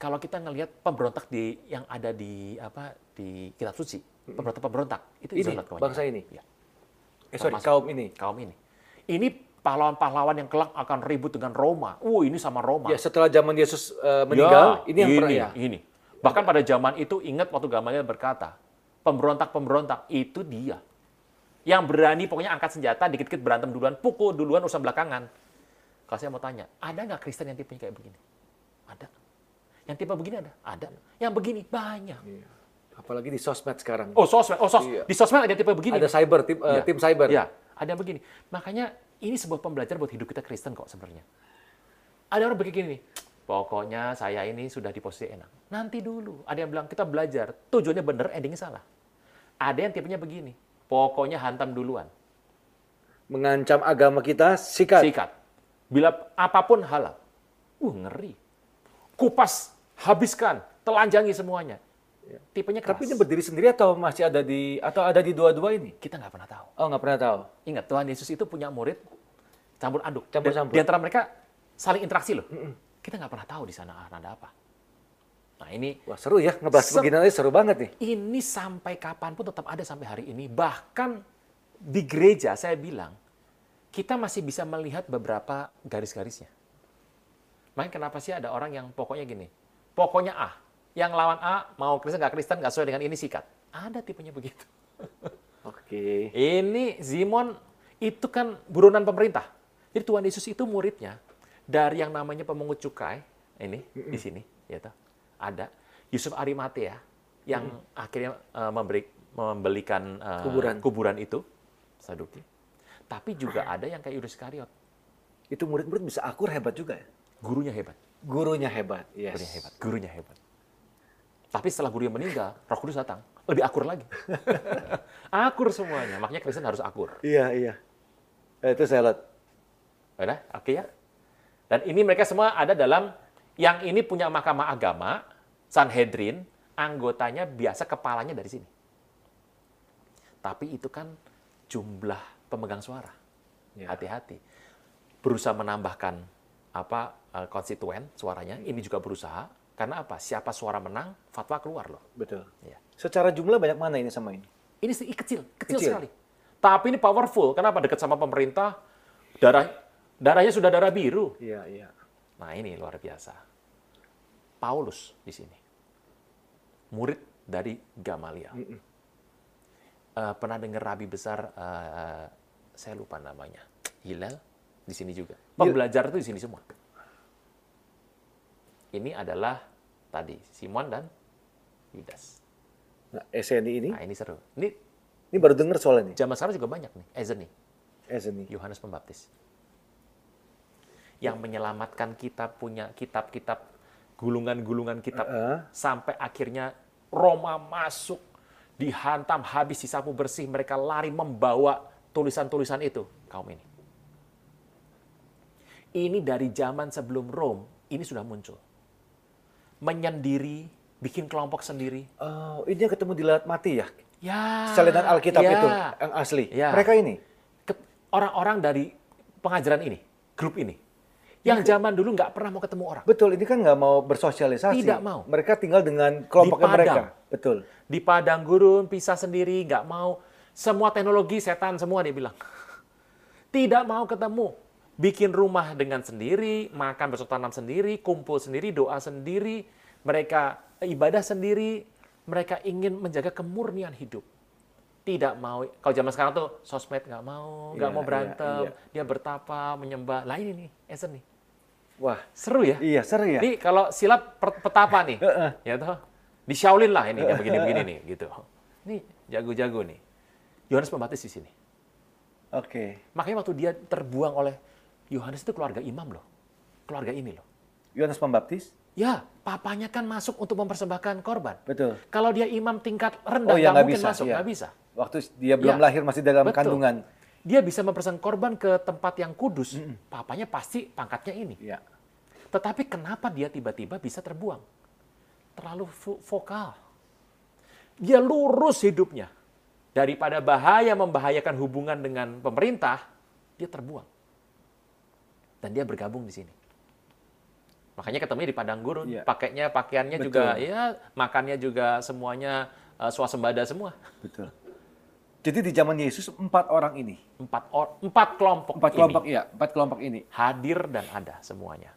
Kalau kita ngelihat pemberontak di yang ada di apa di Kitab Suci, pemberontak-pemberontak, itu Zelot kawannya. Bangsa ini? Ya. Eh sorry, kaum ini? Kaum ini. Ini pahlawan-pahlawan yang kelak akan ribut dengan Roma. Uh, ini sama Roma. Ya, setelah zaman Yesus uh, meninggal, ya, ini yang ini, pernah ya? Ini. Bahkan pada zaman itu, ingat waktu Gamaliel berkata, pemberontak-pemberontak itu dia. Yang berani pokoknya angkat senjata, dikit-dikit berantem duluan, pukul duluan, urusan belakangan. Kalau saya mau tanya, ada nggak Kristen yang tipenya kayak begini? Ada. Yang tipe begini ada? Ada. Yang begini? Banyak. Iya. Apalagi di sosmed sekarang. Oh, sosmed. Oh, sos iya. Di sosmed ada tipe begini. Ada cyber, tim, ya. uh, tim cyber. Iya. Ada begini. Makanya ini sebuah pembelajaran buat hidup kita Kristen kok sebenarnya. Ada orang begini nih, pokoknya saya ini sudah di posisi enak. Nanti dulu. Ada yang bilang, kita belajar. Tujuannya benar, endingnya salah. Ada yang tipenya begini. Pokoknya hantam duluan. Mengancam agama kita, sikat. Sikat. Bila apapun halal. Uh, ngeri. Kupas, habiskan, telanjangi semuanya. Ya. Tipenya keras. Tapi ini berdiri sendiri atau masih ada di atau ada di dua-dua ini? Kita nggak pernah tahu. Oh, nggak pernah tahu. Ingat, Tuhan Yesus itu punya murid campur aduk. Campur -campur. Di antara mereka saling interaksi loh. Mm -mm. Kita nggak pernah tahu di sana ada apa. Nah ini wah seru ya, ngebahas begini aja seru banget nih. Ini sampai kapanpun tetap ada sampai hari ini. Bahkan di gereja saya bilang, kita masih bisa melihat beberapa garis-garisnya. Makanya kenapa sih ada orang yang pokoknya gini, pokoknya A, yang lawan A, mau Kristen nggak Kristen, nggak sesuai dengan ini sikat. Ada tipenya begitu. Oke. Okay. Ini Zimon itu kan buronan pemerintah. Jadi Tuhan Yesus itu muridnya dari yang namanya pemungut cukai, ini mm-hmm. di sini, ya toh. Ada Yusuf Arimatea yang hmm. akhirnya uh, memberi, membelikan uh, kuburan. kuburan itu, Saduki. Tapi juga ada yang kayak Yudas Iskariot. Itu murid-murid bisa akur hebat juga ya? Gurunya hebat. Gurunya hebat, yes. Gurunya hebat, gurunya hebat. Tapi setelah gurunya meninggal, Roh Kudus datang. Lebih akur lagi. Akur semuanya. Makanya Kristen harus akur. Iya, iya. Itu saya lihat. Udah, oke ya. Dan ini mereka semua ada dalam, yang ini punya mahkamah agama, Sanhedrin, anggotanya biasa kepalanya dari sini. Tapi itu kan jumlah pemegang suara. Hati-hati. Ya. Berusaha menambahkan apa konstituen suaranya, ini juga berusaha. Karena apa? Siapa suara menang, fatwa keluar loh. Betul. Ya. Secara jumlah banyak mana ini sama ini? Ini kecil, kecil, kecil sekali. Tapi ini powerful. Kenapa? Dekat sama pemerintah, darah darahnya sudah darah biru. Iya, iya. Nah ini luar biasa. Paulus di sini, murid dari Gamaliel. Mm -mm. Uh, pernah dengar rabi besar, uh, saya lupa namanya, Hillel di sini juga. Pembelajar itu di sini semua. Ini adalah tadi Simon dan Yudas. Nah, S N I ini? Nah ini seru. Ini, ini baru dengar soalnya nih. Zaman sekarang juga banyak nih, Ezra. Ezra. Yohanes Pembaptis. Yang menyelamatkan kita punya kitab-kitab, gulungan-gulungan kitab. Uh-uh. Sampai akhirnya Roma masuk, dihantam, habis disapu bersih. Mereka lari membawa tulisan-tulisan itu, kaum ini. Ini dari zaman sebelum Rom, ini sudah muncul. Menyendiri, bikin kelompok sendiri. Oh, ini yang ketemu di Laut Mati ya? Ya. Salinan Alkitab ya. Itu, yang asli. Ya. Mereka ini? Orang-orang dari pengajaran ini, grup ini. Yang zaman dulu nggak pernah mau ketemu orang. Betul, ini kan nggak mau bersosialisasi. Tidak mau. Mereka tinggal dengan kelompoknya mereka. Betul. Di padang gurun, pisah sendiri, nggak mau. Semua teknologi setan semua dia bilang. Tidak mau ketemu. Bikin rumah dengan sendiri, makan bercocok tanam sendiri, kumpul sendiri, doa sendiri. Mereka ibadah sendiri. Mereka ingin menjaga kemurnian hidup. Tidak mau. Kalau zaman sekarang tuh sosmed nggak mau, nggak ya, mau berantem. Ya, ya. Dia bertapa, menyembah. Lah ini nih, Esen nih. Wah, seru ya? Iya, seru ya. Ini kalau silap petapa nih, ya toh, di Shaolin lah ini kayak begini-begini nih, gitu. Ini jago-jago nih. Yohanes Pembaptis di sini. Oke. Okay. Makanya waktu dia terbuang oleh Yohanes itu keluarga imam loh, keluarga ini loh. Yohanes Pembaptis? Ya, papanya kan masuk untuk mempersembahkan korban. Betul. Kalau dia imam tingkat rendah, oh, ya, nggak mungkin bisa, masuk, nggak ya. bisa. Waktu dia belum ya. lahir masih dalam Betul. kandungan. Dia bisa mempersembahkan korban ke tempat yang kudus, mm-mm. papanya pasti pangkatnya ini. Ya. Tetapi kenapa dia tiba-tiba bisa terbuang? Terlalu vokal. Dia lurus hidupnya. daripada bahaya membahayakan hubungan dengan pemerintah, dia terbuang. Dan dia bergabung di sini. Makanya ketemunya di padang gurun, ya. pakainya, pakaiannya Betul. juga, ya makannya juga semuanya uh, swasembada semua. Betul. Jadi di zaman Yesus empat orang ini, empat or, empat kelompok, empat kelompok ini, ya, empat kelompok ini hadir dan ada semuanya.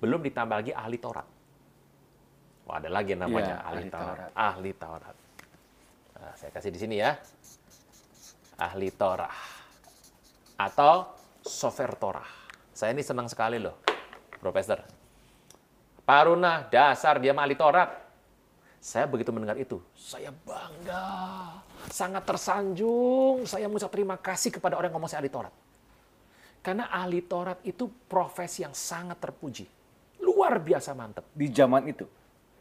Belum ditambah lagi ahli Taurat. Wah, ada lagi yang namanya ya, ahli, ahli Taurat. Taurat. Ahli Taurat. Nah, saya kasih di sini ya, ahli Torah atau sofer Torah. Saya ini senang sekali loh, Profesor. Pak Aruna, dasar dia ahli Taurat. Saya begitu mendengar itu, saya bangga, sangat tersanjung, saya mengucap terima kasih kepada orang yang ngomong saya ahli Taurat. Karena ahli Taurat itu profesi yang sangat terpuji. Luar biasa mantep. Di zaman itu?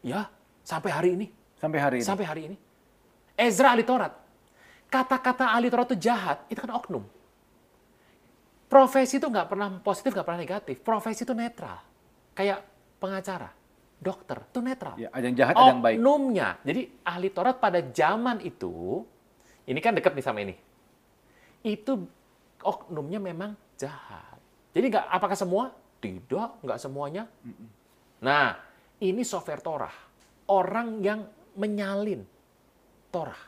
Ya, sampai hari ini. Sampai hari ini? Sampai hari ini. Ezra ahli Taurat. Kata-kata ahli Taurat itu jahat, itu kan oknum. Profesi itu nggak pernah positif, nggak pernah negatif. Profesi itu netral. Kayak pengacara. Dokter itu netral. Ya, ada yang jahat, ada yang baik. Oknumnya. Jadi ahli Taurat pada zaman itu, ini kan dekat nih sama ini. Itu oknumnya memang jahat. Jadi nggak, apakah semua? Tidak, nggak semuanya. Mm-mm. Nah, ini sofer Torah, orang yang menyalin Torah.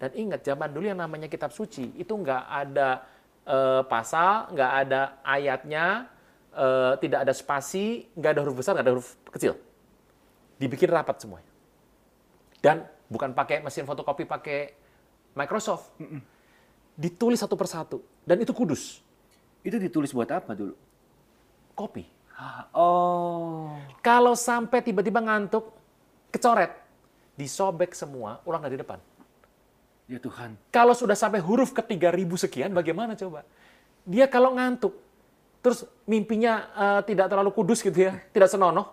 Dan ingat zaman dulu yang namanya kitab suci itu nggak ada eh, pasal, nggak ada ayatnya, eh, tidak ada spasi, nggak ada huruf besar, nggak ada huruf kecil. Dibikin rapat semuanya. Dan bukan pakai mesin fotokopi, pakai Microsoft. Mm-mm. Ditulis satu persatu. Dan itu kudus. Itu ditulis buat apa dulu? Kopi. Oh. Kalau sampai tiba-tiba ngantuk, kecoret, disobek semua, ulang dari depan. Ya Tuhan. Kalau sudah sampai huruf ke tiga ribu sekian, bagaimana coba? Dia kalau ngantuk, terus mimpinya uh, tidak terlalu kudus gitu ya, tidak senonoh,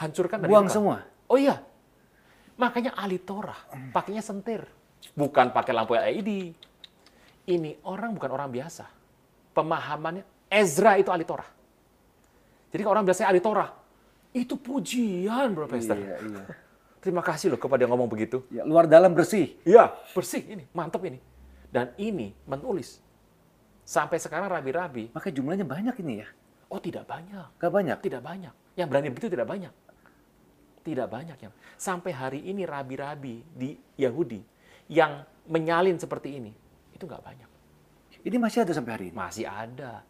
hancurkan, buang dari semua. Oh iya, makanya ahli Torah pakainya sentir, bukan pakai lampu L E D. Ini orang bukan orang biasa, pemahamannya. Ezra itu ahli Torah. Jadi kalau orang biasanya ahli Torah itu pujian, Bro Pastor. Iya, iya. Terima kasih loh kepada yang ngomong begitu. Ya, luar dalam bersih. Iya, bersih ini, mantap ini. Dan ini menulis sampai sekarang rabi-rabi. Maka jumlahnya banyak ini ya? Oh tidak banyak. Gak banyak? Tidak banyak. Yang berani begitu tidak banyak. Tidak banyak. Yang sampai hari ini rabi-rabi di Yahudi yang menyalin seperti ini, itu nggak banyak. Ini masih ada sampai hari ini? Masih ada.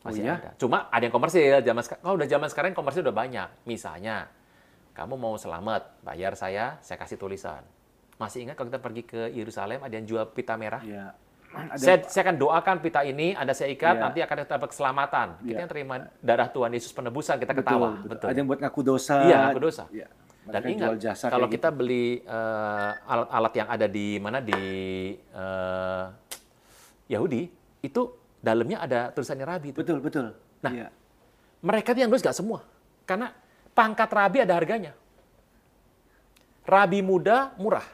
Masih oh, ya? ada. Cuma ada yang komersil. Zaman, kalau udah zaman sekarang komersil udah banyak. Misalnya, kamu mau selamat, bayar saya, saya kasih tulisan. Masih ingat kalau kita pergi ke Yerusalem, ada yang jual pita merah? Ya. Ada... Saya, saya akan doakan pita ini, Anda saya ikat, ya. Nanti akan dapat keselamatan. Kita ya. yang terima darah Tuhan Yesus penebusan, kita betul, ketawa. Betul. Betul. Ada yang buat ngaku dosa. Iya, ngaku dosa. Ya. Dan ingat, kalau kita gitu. beli uh, alat-alat yang ada di mana di uh, Yahudi, itu dalamnya ada tulisannya rabi. Itu. Betul, betul. Nah, ya. mereka itu yang nulis nggak semua. Karena pangkat rabi ada harganya. Rabi muda murah.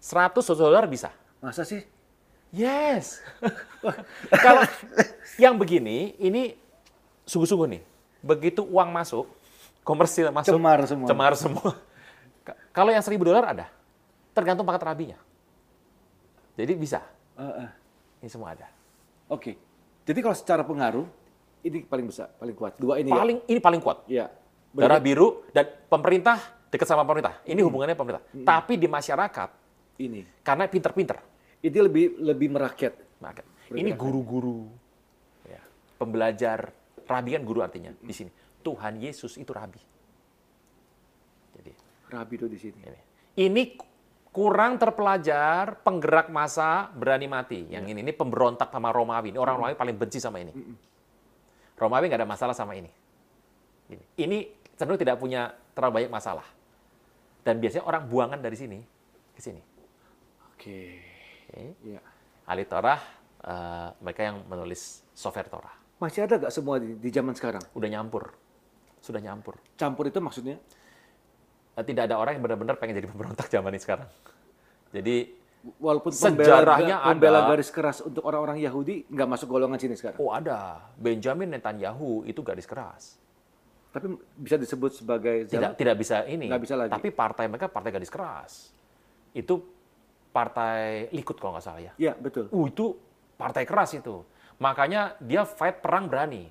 seratus dolar bisa. Masa sih? Yes. Kalau yang begini, ini sungguh-sungguh nih. Begitu uang masuk, komersil masuk, cemar semua. Cemar semua. Kalau yang seribu dolar ada, tergantung pangkat rabinya. Jadi bisa. Uh, uh. Ini semua ada. Oke. Okay. Jadi kalau secara pengaruh, ini paling besar, paling kuat. Dua ini. Paling ya? Ini paling kuat. Ya. Darah biru dan pemerintah dekat sama pemerintah. Ini hmm. hubungannya pemerintah. Hmm. Tapi di masyarakat ini, karena pinter-pinter. Itu lebih lebih merakyat. merakyat. Ini guru-guru, ya, pembelajar, rabi kan guru artinya di sini. Tuhan Yesus itu rabi. Jadi rabi itu di sini. Ini, ini kurang terpelajar, penggerak massa, berani mati. Yang ya. ini ini pemberontak sama Romawi. Ini orang Romawi paling benci sama ini. Romawi nggak ada masalah sama ini. Ini cenderung tidak punya terlalu banyak masalah. Dan biasanya orang buangan dari sini ke sini. Oke. Ya. Ahli Torah, uh, mereka yang menulis sofer Torah. Masih ada nggak semua di, di zaman sekarang? Udah nyampur, sudah nyampur. Campur itu maksudnya? Tidak ada orang yang benar-benar pengen jadi pemberontak zaman ini sekarang. Jadi walaupun sejarahnya pembela, pembela ada, garis keras untuk orang-orang Yahudi nggak masuk golongan sini sekarang? Oh ada, Benjamin Netanyahu itu garis keras. Tapi bisa disebut sebagai tidak tidak bisa ini. Nggak bisa lagi. Tapi partai mereka partai garis keras. Itu partai Likud kalau nggak salah ya. Iya, betul. Uh, itu partai keras itu. Makanya dia fight perang berani.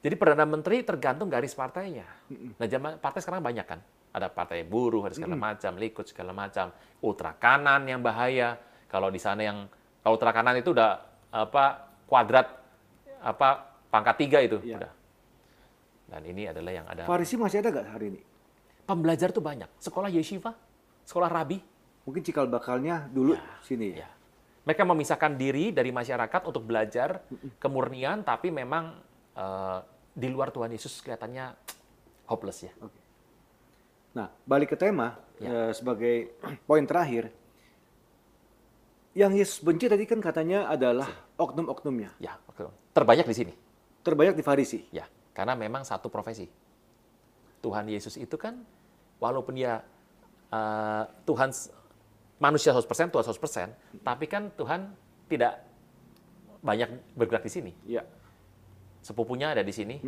Jadi Perdana Menteri tergantung garis partainya. Nah, zaman partai sekarang banyak kan. Ada partai buruh, ada segala macam, Likud segala macam. Ultra kanan yang bahaya. Kalau di sana yang kalau ultra kanan itu udah apa kuadrat apa pangkat tiga itu ya. Udah. Dan ini adalah yang ada. Farisi masih ada nggak hari ini? Pembelajar tuh banyak. Sekolah yeshiva, sekolah rabi. Mungkin cikal bakalnya dulu ya, sini ya. Ya. Mereka memisahkan diri dari masyarakat untuk belajar kemurnian, tapi memang uh, di luar Tuhan Yesus kelihatannya hopeless ya. Okay. Nah, balik ke tema ya. Eh, sebagai poin terakhir, yang Yesus benci tadi kan katanya adalah oknum-oknumnya. Ya, oknum. Terbanyak di sini. Terbanyak di Farisi. Ya, karena memang satu profesi. Tuhan Yesus itu kan, walaupun dia uh, Tuhan manusia seratus persen, Tuhan seratus persen, tapi kan Tuhan tidak banyak bergerak di sini. Ya. Sepupunya ada di sini,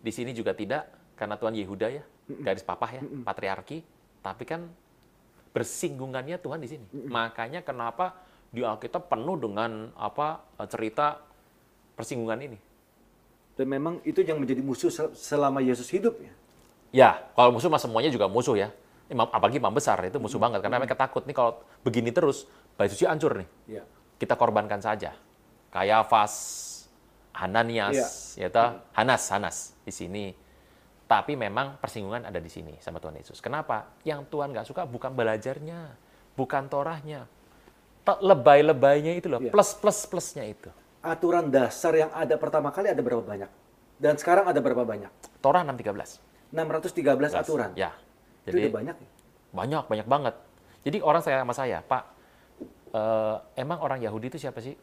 di sini juga tidak. Karena Tuhan Yehuda ya, garis papah ya, patriarki. Tapi kan bersinggungannya Tuhan di sini. Makanya kenapa di Alkitab penuh dengan apa cerita persinggungan ini. Dan memang itu yang menjadi musuh selama Yesus hidup ya? Ya, kalau musuh mah semuanya juga musuh ya. Apalagi imam besar, itu musuh banget. Karena mereka takut nih kalau begini terus, bait suci hancur nih. Ya. Kita korbankan saja. Kayafas, Hananias, ya. Yaitu Hanas, Hanas di sini. Tapi memang persinggungan ada di sini sama Tuhan Yesus. Kenapa? Yang Tuhan nggak suka bukan belajarnya, bukan Torahnya. Lebay-lebaynya itu loh, ya. Plus-plus-plusnya itu. Aturan dasar yang ada pertama kali ada berapa banyak? Dan sekarang ada berapa banyak? Torah enam ratus tiga belas. enam ratus tiga belas aturan? Ya. Jadi, itu udah banyak ya? Banyak, banyak banget. Jadi orang saya sama saya, Pak, eh, emang orang Yahudi itu siapa sih?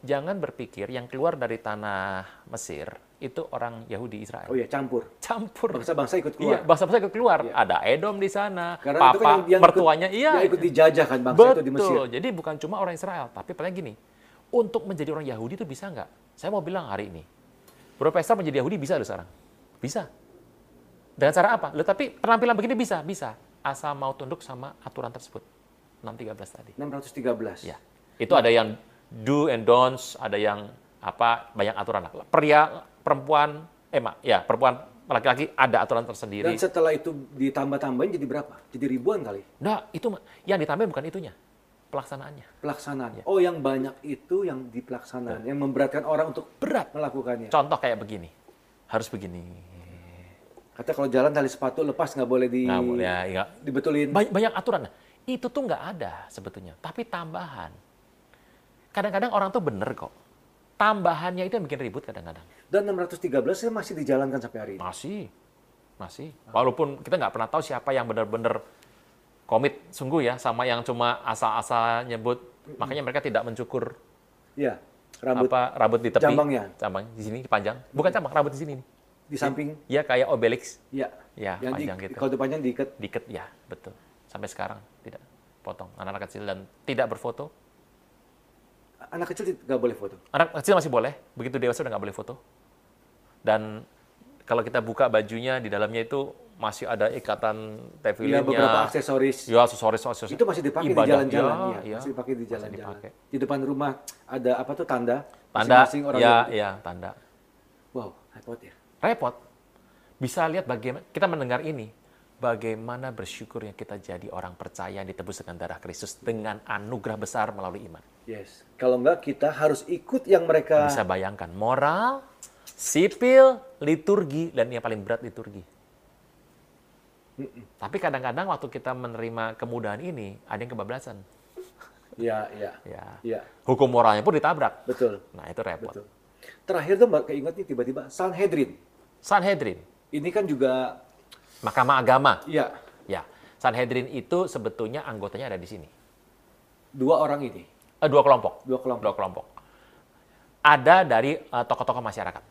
Jangan berpikir yang keluar dari tanah Mesir, itu orang Yahudi Israel. Oh iya, campur. Campur. Bangsa-bangsa ikut keluar. Iya, bangsa-bangsa ikut keluar. Iya. Ada Edom di sana, karena papa, kan yang, yang mertuanya. Ikut, iya, yang ikut dijajah kan bangsa betul. Itu di Mesir. Betul, jadi bukan cuma orang Israel. Tapi paling gini, untuk menjadi orang Yahudi itu bisa nggak? Saya mau bilang hari ini, profesor menjadi Yahudi bisa loh sekarang. Bisa. Dengan cara apa? Loh, tapi penampilan begini bisa? Bisa. Asal mau tunduk sama aturan tersebut. enam ratus tiga belas tadi. enam ratus tiga belas? Iya. Itu nah. Ada yang do and don'ts, ada yang apa banyak aturan lah. Pria, perempuan, eh mak, ya perempuan, laki-laki ada aturan tersendiri. Dan setelah itu ditambah-tambahin jadi berapa? Jadi ribuan kali? Nah, itu yang ditambah bukan itunya, pelaksanaannya. Pelaksanaannya. Oh, yang banyak itu yang dipelaksanaan, nah. Yang memberatkan orang untuk berat melakukannya. Contoh kayak begini, harus begini. Kata kalau jalan tali sepatu lepas nggak boleh di nggak boleh, ya, ya. Dibetulin. Banyak, banyak aturan. Itu tuh nggak ada sebetulnya, tapi tambahan. Kadang-kadang orang tuh bener kok. Tambahannya itu yang bikin ribut kadang-kadang. Dan enam ratus tiga belas masih dijalankan sampai hari ini? Masih. Masih. Walaupun kita nggak pernah tahu siapa yang benar-benar komit sungguh ya, sama yang cuma asal-asal nyebut. Makanya mereka tidak mencukur ya, rambut, apa, rambut di tepi. Jambangnya? Jambang, di sini panjang. Bukan jambang, rambut di sini. Di samping? Iya, kayak Obelix. Iya. Ya, yang panjang di, gitu. Kalau itu panjang diikat? Diikat, ya. Betul. Sampai sekarang tidak potong. Anak-anak kecil dan tidak berfoto. Anak kecil nggak boleh foto? Anak kecil masih boleh. Begitu dewasa udah nggak boleh foto. Dan kalau kita buka bajunya, di dalamnya itu masih ada ikatan tefilinnya. Iya, beberapa aksesoris. Iya, aksesoris, aksesoris. Itu masih dipakai ibadah. Di jalan-jalan. Ya, ya. Masih dipakai di jalan-jalan. Di depan rumah ada apa tuh, tanda? Tanda, iya, iya, tanda. Wow, repot ya? Repot. Bisa lihat bagaimana, kita mendengar ini, bagaimana bersyukurnya kita jadi orang percaya yang ditebus dengan darah Kristus, dengan anugerah besar melalui iman. Yes. Kalau enggak, kita harus ikut yang mereka... Bisa bayangkan. Moral, sipil, liturgi, dan yang paling berat liturgi. Mm-mm. Tapi kadang-kadang waktu kita menerima kemudahan ini, ada yang kebablasan. Ya, ya. Ya. Ya. Hukum moralnya pun ditabrak. Betul. Nah, itu repot. Betul. Terakhir tuh, Mbak, keingetnya tiba-tiba Sanhedrin. Sanhedrin. Ini kan juga... Mahkamah Agama. Ya. Ya. Sanhedrin itu sebetulnya anggotanya ada di sini. Dua orang ini? Eh, dua kelompok. Dua kelompok. Dua kelompok. Ada dari uh, tokoh-tokoh masyarakat.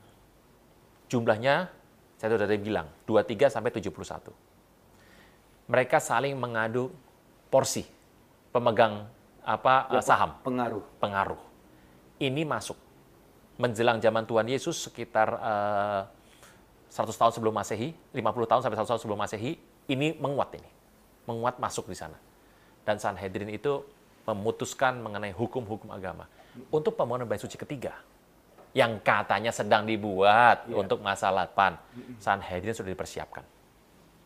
Jumlahnya, saya sudah tadi bilang, dua puluh tiga sampai tujuh puluh satu. Mereka saling mengadu porsi. Pemegang apa ya, saham. Pengaruh. Pengaruh. Ini masuk. Menjelang zaman Tuhan Yesus sekitar uh, seratus tahun sebelum Masehi, lima puluh tahun sampai seratus tahun sebelum Masehi, ini menguat ini. Menguat masuk di sana. Dan Sanhedrin itu memutuskan mengenai hukum-hukum agama untuk permohonan bait suci ketiga yang katanya sedang dibuat yeah. untuk masalah P A N. Sanhedrin sudah dipersiapkan.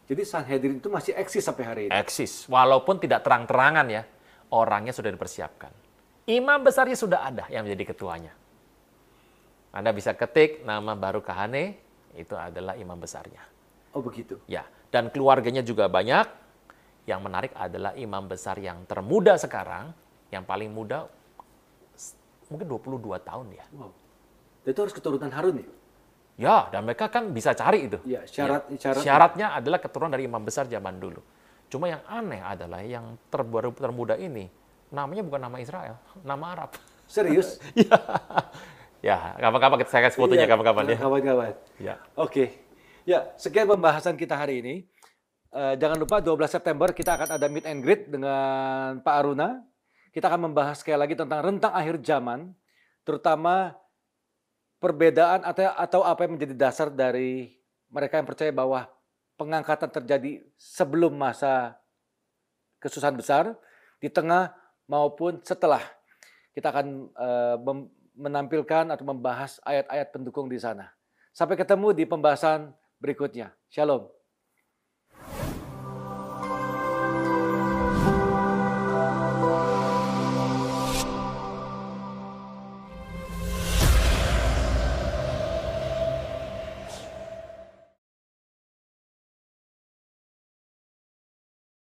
Jadi Sanhedrin itu masih eksis sampai hari ini? Eksis. Walaupun tidak terang-terangan ya, orangnya sudah dipersiapkan. Imam besarnya sudah ada yang menjadi ketuanya. Anda bisa ketik nama Baru Kahane, itu adalah imam besarnya. Oh begitu? Ya, dan keluarganya juga banyak. Yang menarik adalah imam besar yang termuda sekarang, yang paling muda mungkin dua puluh dua tahun ya. Wow. Itu harus keturunan Harun ya? Ya, dan mereka kan bisa cari itu. Ya, syarat, ya. Syarat, Syaratnya ya. adalah keturunan dari imam besar zaman dulu. Cuma yang aneh adalah yang terbaru termuda ini, namanya bukan nama Israel, nama Arab. Serius? Ya, ya kapan-kapan saya kasih fotonya, kapan-kapan ya. Kapan-kapan. Ya. Oke. Ya, sekian pembahasan kita hari ini. Uh, jangan lupa dua belas September kita akan ada meet and greet dengan Pak Aruna. Kita akan membahas sekali lagi tentang rentang akhir zaman, terutama perbedaan atau, atau apa yang menjadi dasar dari mereka yang percaya bahwa pengangkatan terjadi sebelum masa kesusahan besar, di tengah maupun setelah. Kita akan uh, mem- menampilkan atau membahas ayat-ayat pendukung di sana. Sampai ketemu di pembahasan berikutnya. Shalom.